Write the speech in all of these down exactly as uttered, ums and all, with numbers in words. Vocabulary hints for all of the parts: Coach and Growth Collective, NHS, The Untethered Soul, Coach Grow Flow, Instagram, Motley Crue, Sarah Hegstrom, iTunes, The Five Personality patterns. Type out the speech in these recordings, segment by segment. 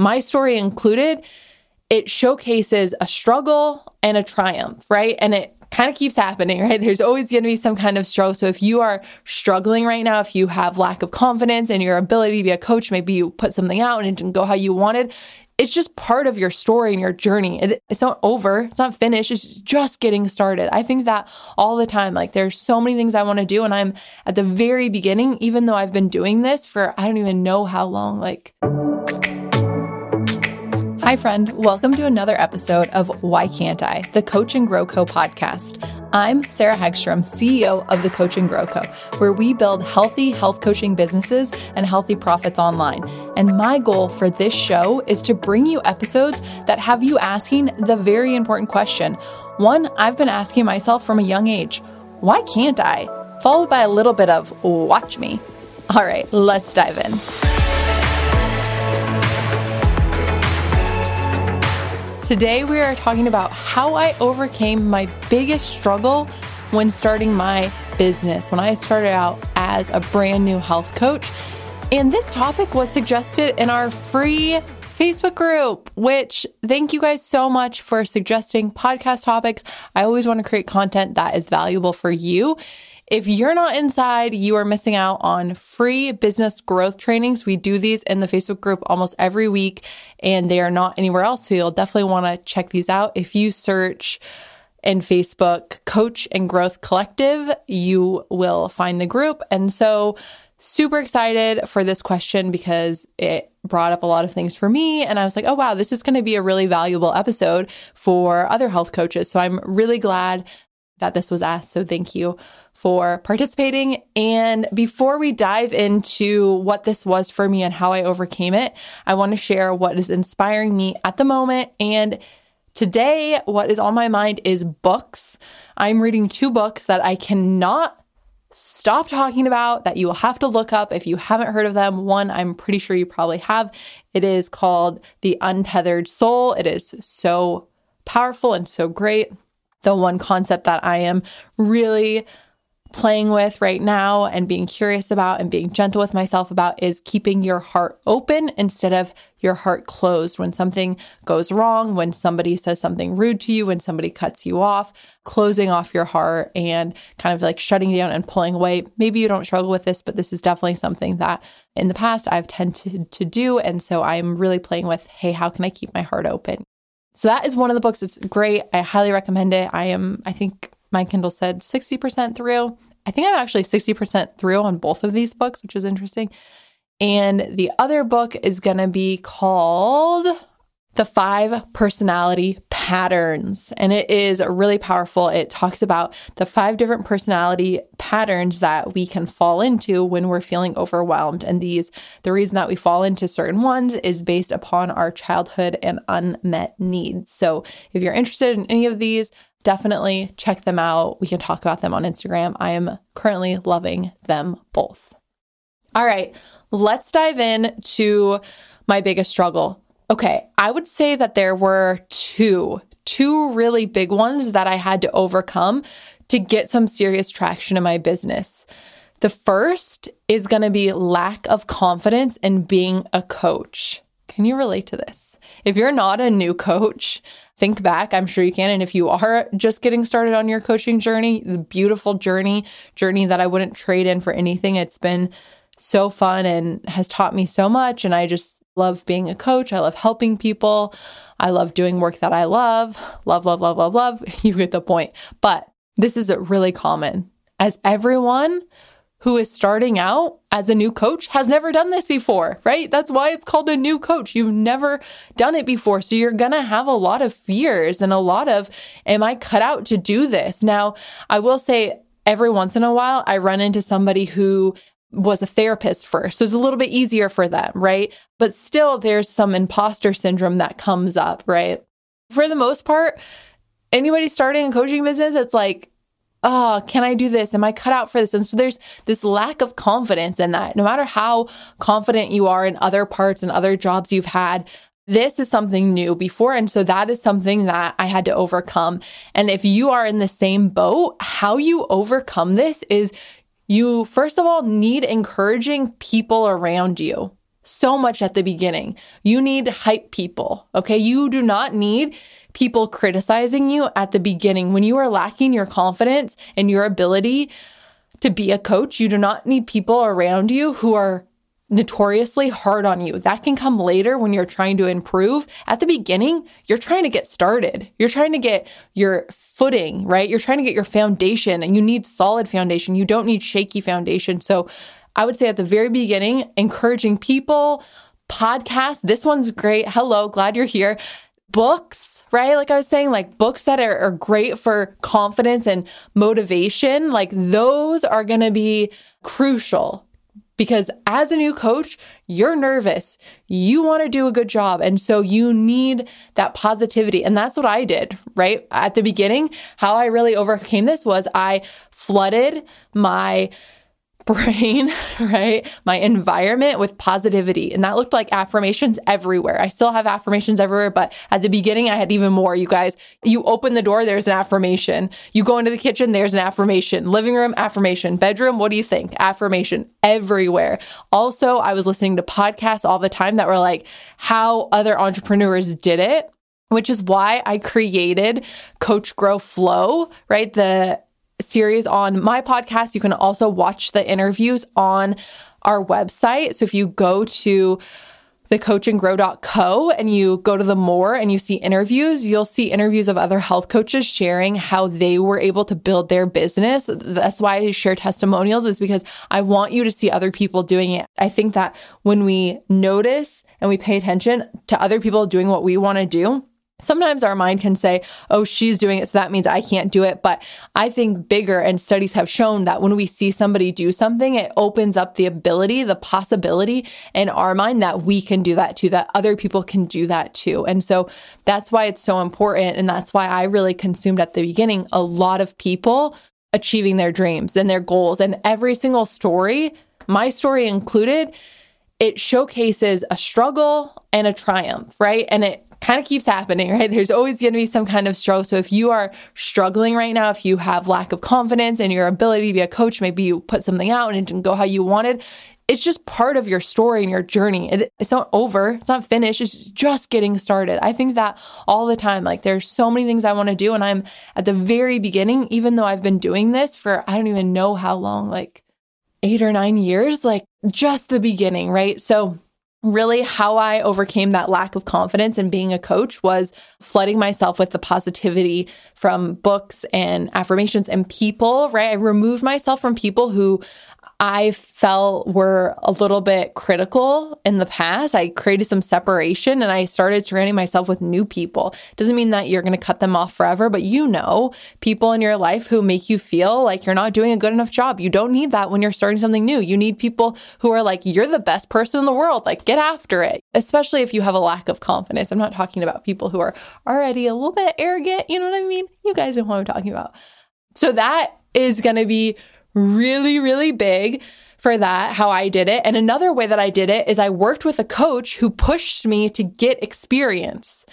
my story included, it showcases a struggle and a triumph, right? And it kind of keeps happening, right? There's always going to be some kind of struggle. So if you are struggling right now, if you have lack of confidence in your ability to be a coach, maybe you put something out and it didn't go how you wanted, it's just part of your story and your journey. It, it's not over. It's not finished. It's just getting started. I think that all the time. Like, there's so many things I want to do, and I'm at the very beginning, even though I've been doing this for, I don't even know how long, like... Hi, friend. Welcome to another episode of Why Can't I?, the Coach and Grow Co. podcast. I'm Sarah Hegstrom, C E O of The Coach and Grow Co., where we build healthy health coaching businesses and healthy profits online. And my goal for this show is to bring you episodes that have you asking the very important question, one I've been asking myself from a young age, why can't I? Followed by a little bit of watch me. All right, let's dive in. Today, we are talking about how I overcame my biggest struggle when starting my business, when I started out as a brand new health coach. And this topic was suggested in our free Facebook group, which thank you guys so much for suggesting podcast topics. I always want to create content that is valuable for you. If you're not inside, you are missing out on free business growth trainings. We do these in the Facebook group almost every week, and they are not anywhere else. So you'll definitely want to check these out. If you search in Facebook Coach and Growth Collective, you will find the group. And so super excited for this question because it brought up a lot of things for me. And I was like, oh, wow, this is going to be a really valuable episode for other health coaches. So I'm really glad that this was asked. So thank you for participating. And before we dive into what this was for me and how I overcame it, I want to share what is inspiring me at the moment. And today, what is on my mind is books. I'm reading two books that I cannot stop talking about, that you will have to look up if you haven't heard of them. One, I'm pretty sure you probably have. It is called The Untethered Soul. It is so powerful and so great. The one concept that I am really playing with right now and being curious about and being gentle with myself about is keeping your heart open instead of your heart closed. When something goes wrong, when somebody says something rude to you, when somebody cuts you off, closing off your heart and kind of like shutting down and pulling away. Maybe you don't struggle with this, but this is definitely something that in the past I've tended to do. And so I'm really playing with, hey, how can I keep my heart open? So that is one of the books. It's great. I highly recommend it. I am, I think my Kindle said sixty percent through. I think I'm actually sixty percent through on both of these books, which is interesting. And the other book is going to be called The Five Personality Patterns. And it is really powerful. It talks about the five different personality patterns that we can fall into when we're feeling overwhelmed. And these, the reason that we fall into certain ones is based upon our childhood and unmet needs. So if you're interested in any of these, definitely check them out. We can talk about them on Instagram. I am currently loving them both. All right, let's dive in to my biggest struggle. Okay, I would say that there were two, two really big ones that I had to overcome to get some serious traction in my business. The first is going to be lack of confidence in being a coach. Can you relate to this? If you're not a new coach, think back. I'm sure you can. And if you are just getting started on your coaching journey, the beautiful journey, journey that I wouldn't trade in for anything. It's been so fun and has taught me so much. And I just love being a coach. I love helping people. I love doing work that I love. Love, love, love, love, love. You get the point. But this is really common, as everyone who is starting out as a new coach has never done this before, right? That's why it's called a new coach. You've never done it before. So you're going to have a lot of fears and a lot of, am I cut out to do this? Now, I will say every once in a while, I run into somebody who was a therapist first. So it's a little bit easier for them, right? But still there's some imposter syndrome that comes up, right? For the most part, anybody starting a coaching business, it's like, oh, can I do this? Am I cut out for this? And so there's this lack of confidence in that. No matter how confident you are in other parts and other jobs you've had, this is something new before. And so that is something that I had to overcome. And if you are in the same boat, how you overcome this is you, first of all, need encouraging people around you. so much at the beginning. You need hype people, okay? You do not need people criticizing you at the beginning. When you are lacking your confidence and your ability to be a coach, you do not need people around you who are notoriously hard on you. That can come later when you're trying to improve. At the beginning, you're trying to get started. You're trying to get your footing, right? You're trying to get your foundation, and you need solid foundation. You don't need shaky foundation. So I would say at the very beginning, encouraging people, podcasts, this one's great. Hello, glad you're here. Books, right? Like I was saying, like books that are, are great for confidence and motivation, like those are going to be crucial. Because as a new coach, you're nervous. You want to do a good job. And so you need that positivity. And that's what I did, right? At the beginning, how I really overcame this was I flooded my brain, right? My environment with positivity. And that looked like affirmations everywhere. I still have affirmations everywhere, but at the beginning, I had even more, you guys. You open the door, there's an affirmation. You go into the kitchen, there's an affirmation. Living room, affirmation. Bedroom, what do you think? Affirmation everywhere. Also, I was listening to podcasts all the time that were like how other entrepreneurs did it, which is why I created Coach Grow Flow, right? The series on my podcast. You can also watch the interviews on our website. So if you go to the coach and grow dot co and you go to the more and you see interviews, you'll see interviews of other health coaches sharing how they were able to build their business. That's why I share testimonials, is because I want you to see other people doing it. I think that when we notice and we pay attention to other people doing what we want to do, sometimes our mind can say, oh, she's doing it, so that means I can't do it. But I think bigger, and studies have shown that when we see somebody do something, it opens up the ability, the possibility in our mind that we can do that too, that other people can do that too. And so that's why it's so important. And that's why I really consumed at the beginning a lot of people achieving their dreams and their goals. And every single story, my story included, it showcases a struggle and a triumph, right? And it kind of keeps happening, right? There's always going to be some kind of struggle. So if you are struggling right now, if you have lack of confidence in your ability to be a coach, maybe you put something out and it didn't go how you wanted, it's just part of your story and your journey. It, it's not over. It's not finished. It's just getting started. I think that all the time. Like, there's so many things I want to do, and I'm at the very beginning, even though I've been doing this for, I don't even know how long, like eight or nine years, like just the beginning, right? So really, how I overcame that lack of confidence in being a coach was flooding myself with the positivity from books and affirmations and people, right? I removed myself from people who I felt were a little bit critical in the past. I created some separation and I started surrounding myself with new people. Doesn't mean that you're going to cut them off forever, but you know, people in your life who make you feel like you're not doing a good enough job. You don't need that when you're starting something new. You need people who are like, you're the best person in the world. Like, get after it, especially if you have a lack of confidence. I'm not talking about people who are already a little bit arrogant. You know what I mean? You guys know what I'm talking about. So that is going to be really, really big for that, how I did it. And another way that I did it is I worked with a coach who pushed me to get experience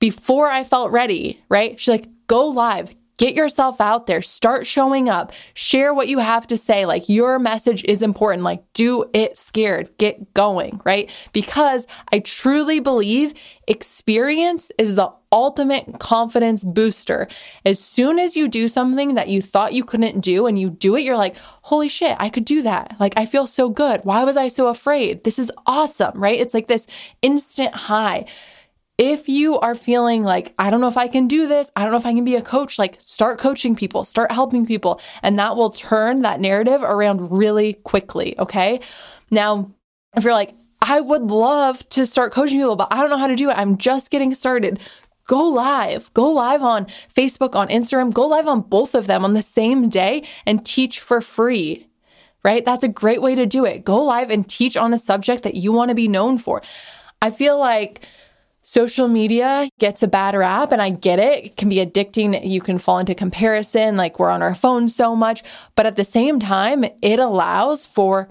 before I felt ready, right? She's like, go live, get yourself out there, start showing up, share what you have to say. Like, your message is important. Like, do it scared, get going, right? Because I truly believe experience is the ultimate confidence booster. As soon as you do something that you thought you couldn't do and you do it, you're like, holy shit, I could do that. Like, I feel so good. Why was I so afraid? This is awesome, right? It's like this instant high. If you are feeling like, I don't know if I can do this, I don't know if I can be a coach, like, start coaching people, start helping people, and that will turn that narrative around really quickly, okay? Now, if you're like, I would love to start coaching people, but I don't know how to do it, I'm just getting started, go live. Go live on Facebook, on Instagram, go live on both of them on the same day and teach for free, right? That's a great way to do it. Go live and teach on a subject that you want to be known for. I feel like social media gets a bad rap, and I get it. It can be addicting. You can fall into comparison, like we're on our phones so much. But at the same time, it allows for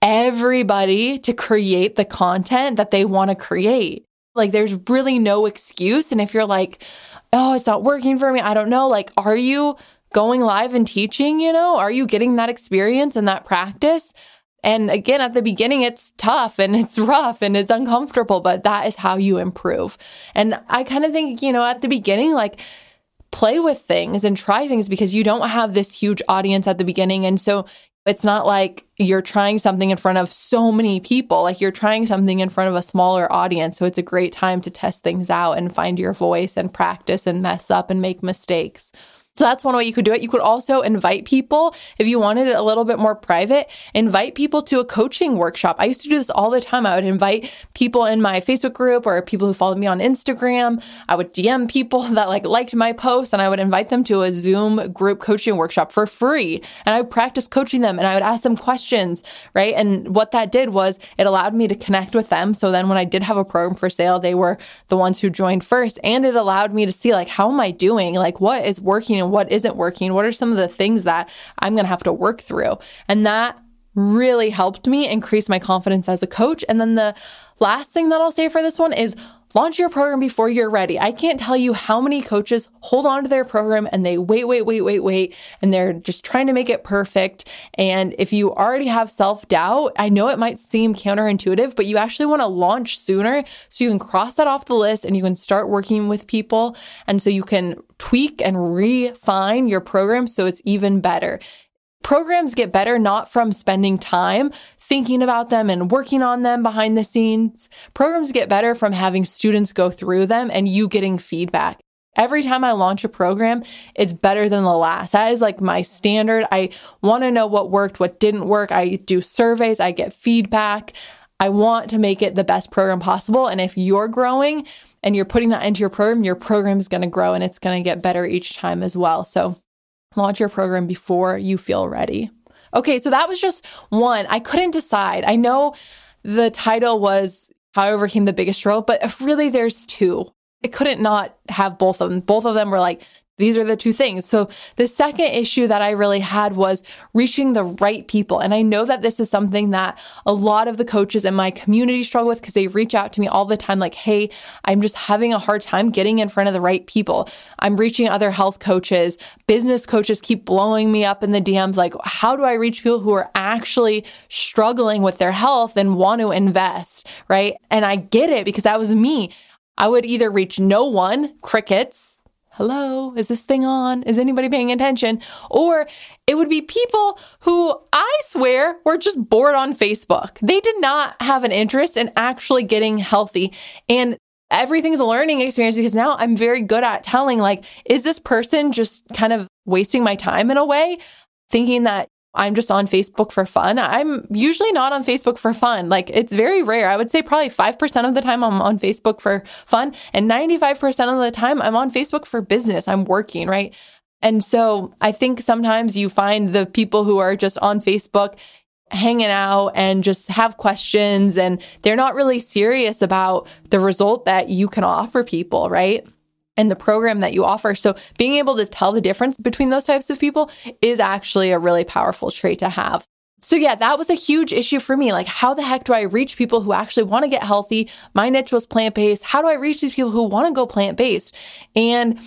everybody to create the content that they want to create. Like, there's really no excuse. And if you're like, oh, it's not working for me, I don't know, like, are you going live and teaching? You know, are you getting that experience and that practice? And again, at the beginning, it's tough and it's rough and it's uncomfortable, but that is how you improve. And I kind of think, you know, at the beginning, like, play with things and try things because you don't have this huge audience at the beginning. And so it's not like you're trying something in front of so many people, like you're trying something in front of a smaller audience. So it's a great time to test things out and find your voice and practice and mess up and make mistakes. So that's one way you could do it. You could also invite people. If you wanted it a little bit more private, invite people to a coaching workshop. I used to do this all the time. I would invite people in my Facebook group or people who followed me on Instagram. I would D M people that like liked my posts, and I would invite them to a Zoom group coaching workshop for free. And I would practice coaching them, and I would ask them questions, right? And what that did was it allowed me to connect with them. So then when I did have a program for sale, they were the ones who joined first, and it allowed me to see, like, how am I doing? Like, what is working? What isn't working? What are some of the things that I'm going to have to work through? And that really helped me increase my confidence as a coach. And then the last thing that I'll say for this one is launch your program before you're ready. I can't tell you how many coaches hold on to their program and they wait, wait, wait, wait, wait, and they're just trying to make it perfect. And if you already have self-doubt, I know it might seem counterintuitive, but you actually want to launch sooner so you can cross that off the list and you can start working with people. And so you can tweak and refine your program so it's even better. Programs get better not from spending time thinking about them and working on them behind the scenes. Programs get better from having students go through them and you getting feedback. Every time I launch a program, it's better than the last. That is like my standard. I want to know what worked, what didn't work. I do surveys, I get feedback. I want to make it the best program possible. And if you're growing and you're putting that into your program, your program is going to grow and it's going to get better each time as well. So launch your program before you feel ready. Okay, so that was just one. I couldn't decide. I know the title was How I Overcame the Biggest Struggle, but really there's two. I couldn't not have both of them. Both of them were like, these are the two things. So the second issue that I really had was reaching the right people. And I know that this is something that a lot of the coaches in my community struggle with because they reach out to me all the time like, hey, I'm just having a hard time getting in front of the right people. I'm reaching other health coaches. Business coaches keep blowing me up in the D Ms like, how do I reach people who are actually struggling with their health and want to invest, right? And I get it because that was me. I would either reach no one, crickets, hello, is this thing on? Is anybody paying attention? Or it would be people who I swear were just bored on Facebook. They did not have an interest in actually getting healthy. And everything's a learning experience because now I'm very good at telling, like, is this person just kind of wasting my time in a way, thinking that I'm just on Facebook for fun? I'm usually not on Facebook for fun. Like, it's very rare. I would say probably five percent of the time I'm on Facebook for fun, and ninety-five percent of the time I'm on Facebook for business. I'm working, right? And so I think sometimes you find the people who are just on Facebook hanging out and just have questions, and they're not really serious about the result that you can offer people, right? And the program that you offer. So being able to tell the difference between those types of people is actually a really powerful trait to have. So yeah, that was a huge issue for me. Like, how the heck do I reach people who actually want to get healthy? My niche was plant-based. How do I reach these people who want to go plant-based? And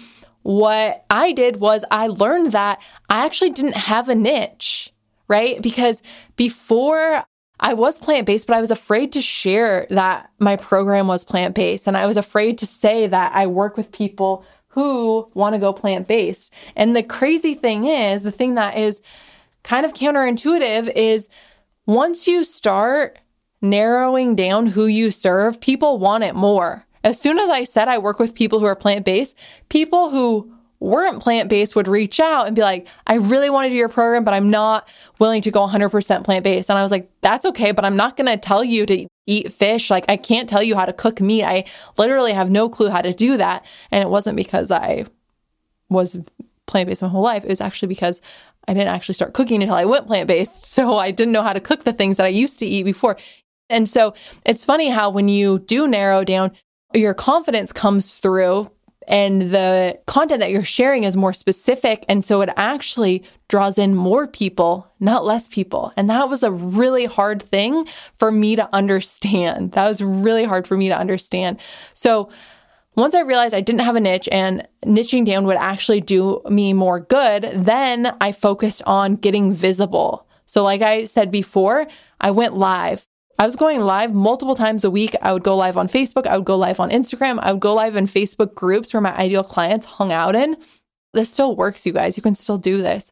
what I did was I learned that I actually didn't have a niche, right? Because before I was plant-based, but I was afraid to share that my program was plant-based. And I was afraid to say that I work with people who want to go plant-based. And the crazy thing is, the thing that is kind of counterintuitive is once you start narrowing down who you serve, people want it more. As soon as I said I work with people who are plant-based, people who weren't plant-based would reach out and be like, I really want to do your program, but I'm not willing to go one hundred percent plant-based. And I was like, that's okay, but I'm not going to tell you to eat fish. Like, I can't tell you how to cook meat. I literally have no clue how to do that. And it wasn't because I was plant-based my whole life. It was actually because I didn't actually start cooking until I went plant-based. So I didn't know how to cook the things that I used to eat before. And so it's funny how when you do narrow down, your confidence comes through and the content that you're sharing is more specific. And so it actually draws in more people, not less people. And that was a really hard thing for me to understand. That was really hard for me to understand. So once I realized I didn't have a niche and niching down would actually do me more good, then I focused on getting visible. So like I said before, I went live. I was going live multiple times a week. I would go live on Facebook. I would go live on Instagram. I would go live in Facebook groups where my ideal clients hung out in. This still works, you guys. You can still do this.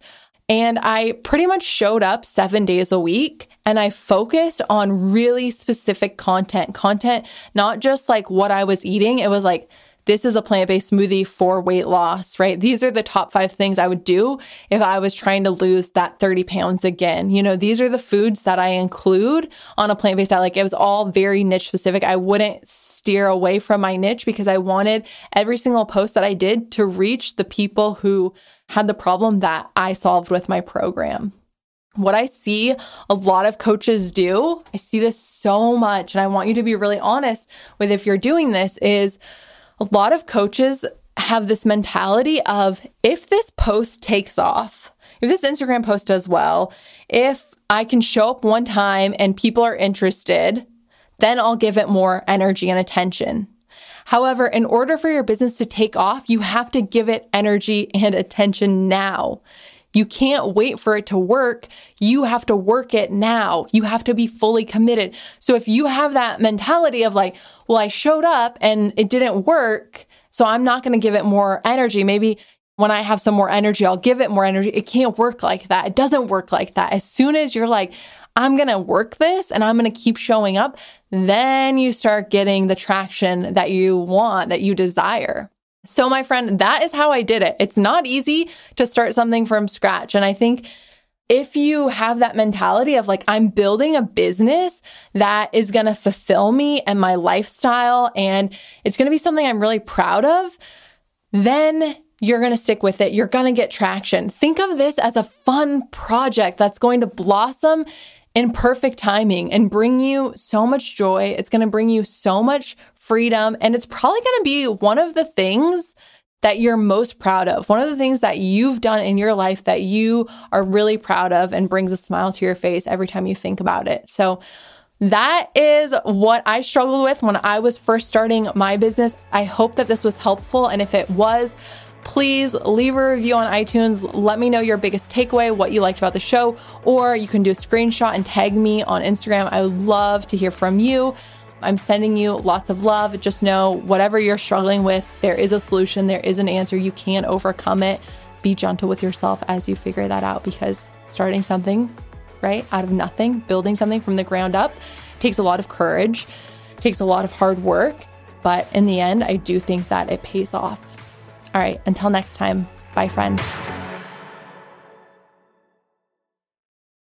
And I pretty much showed up seven days a week, and I focused on really specific content, content, not just like what I was eating. It was like, this is a plant-based smoothie for weight loss, right? These are the top five things I would do if I was trying to lose that thirty pounds again. You know, these are the foods that I include on a plant-based diet. Like, it was all very niche specific. I wouldn't steer away from my niche because I wanted every single post that I did to reach the people who had the problem that I solved with my program. What I see a lot of coaches do, I see this so much, and I want you to be really honest with if you're doing this, is a lot of coaches have this mentality of, if this post takes off, if this Instagram post does well, if I can show up one time and people are interested, then I'll give it more energy and attention. However, in order for your business to take off, you have to give it energy and attention now. You can't wait for it to work. You have to work it now. You have to be fully committed. So if you have that mentality of like, well, I showed up and it didn't work, so I'm not going to give it more energy. Maybe when I have some more energy, I'll give it more energy. It can't work like that. It doesn't work like that. As soon as you're like, I'm going to work this and I'm going to keep showing up, then you start getting the traction that you want, that you desire. So my friend, that is how I did it. It's not easy to start something from scratch. And I think if you have that mentality of like, I'm building a business that is going to fulfill me and my lifestyle, and it's going to be something I'm really proud of, then you're going to stick with it. You're going to get traction. Think of this as a fun project that's going to blossom in perfect timing and bring you so much joy. It's going to bring you so much freedom. And it's probably going to be one of the things that you're most proud of, one of the things that you've done in your life that you are really proud of and brings a smile to your face every time you think about it. So that is what I struggled with when I was first starting my business. I hope that this was helpful. And if it was, please leave a review on iTunes. Let me know your biggest takeaway, what you liked about the show, or you can do a screenshot and tag me on Instagram. I would love to hear from you. I'm sending you lots of love. Just know whatever you're struggling with, there is a solution. There is an answer. You can overcome it. Be gentle with yourself as you figure that out, because starting something, right, out of nothing, building something from the ground up takes a lot of courage, takes a lot of hard work. But in the end, I do think that it pays off. All right, until next time, bye friend.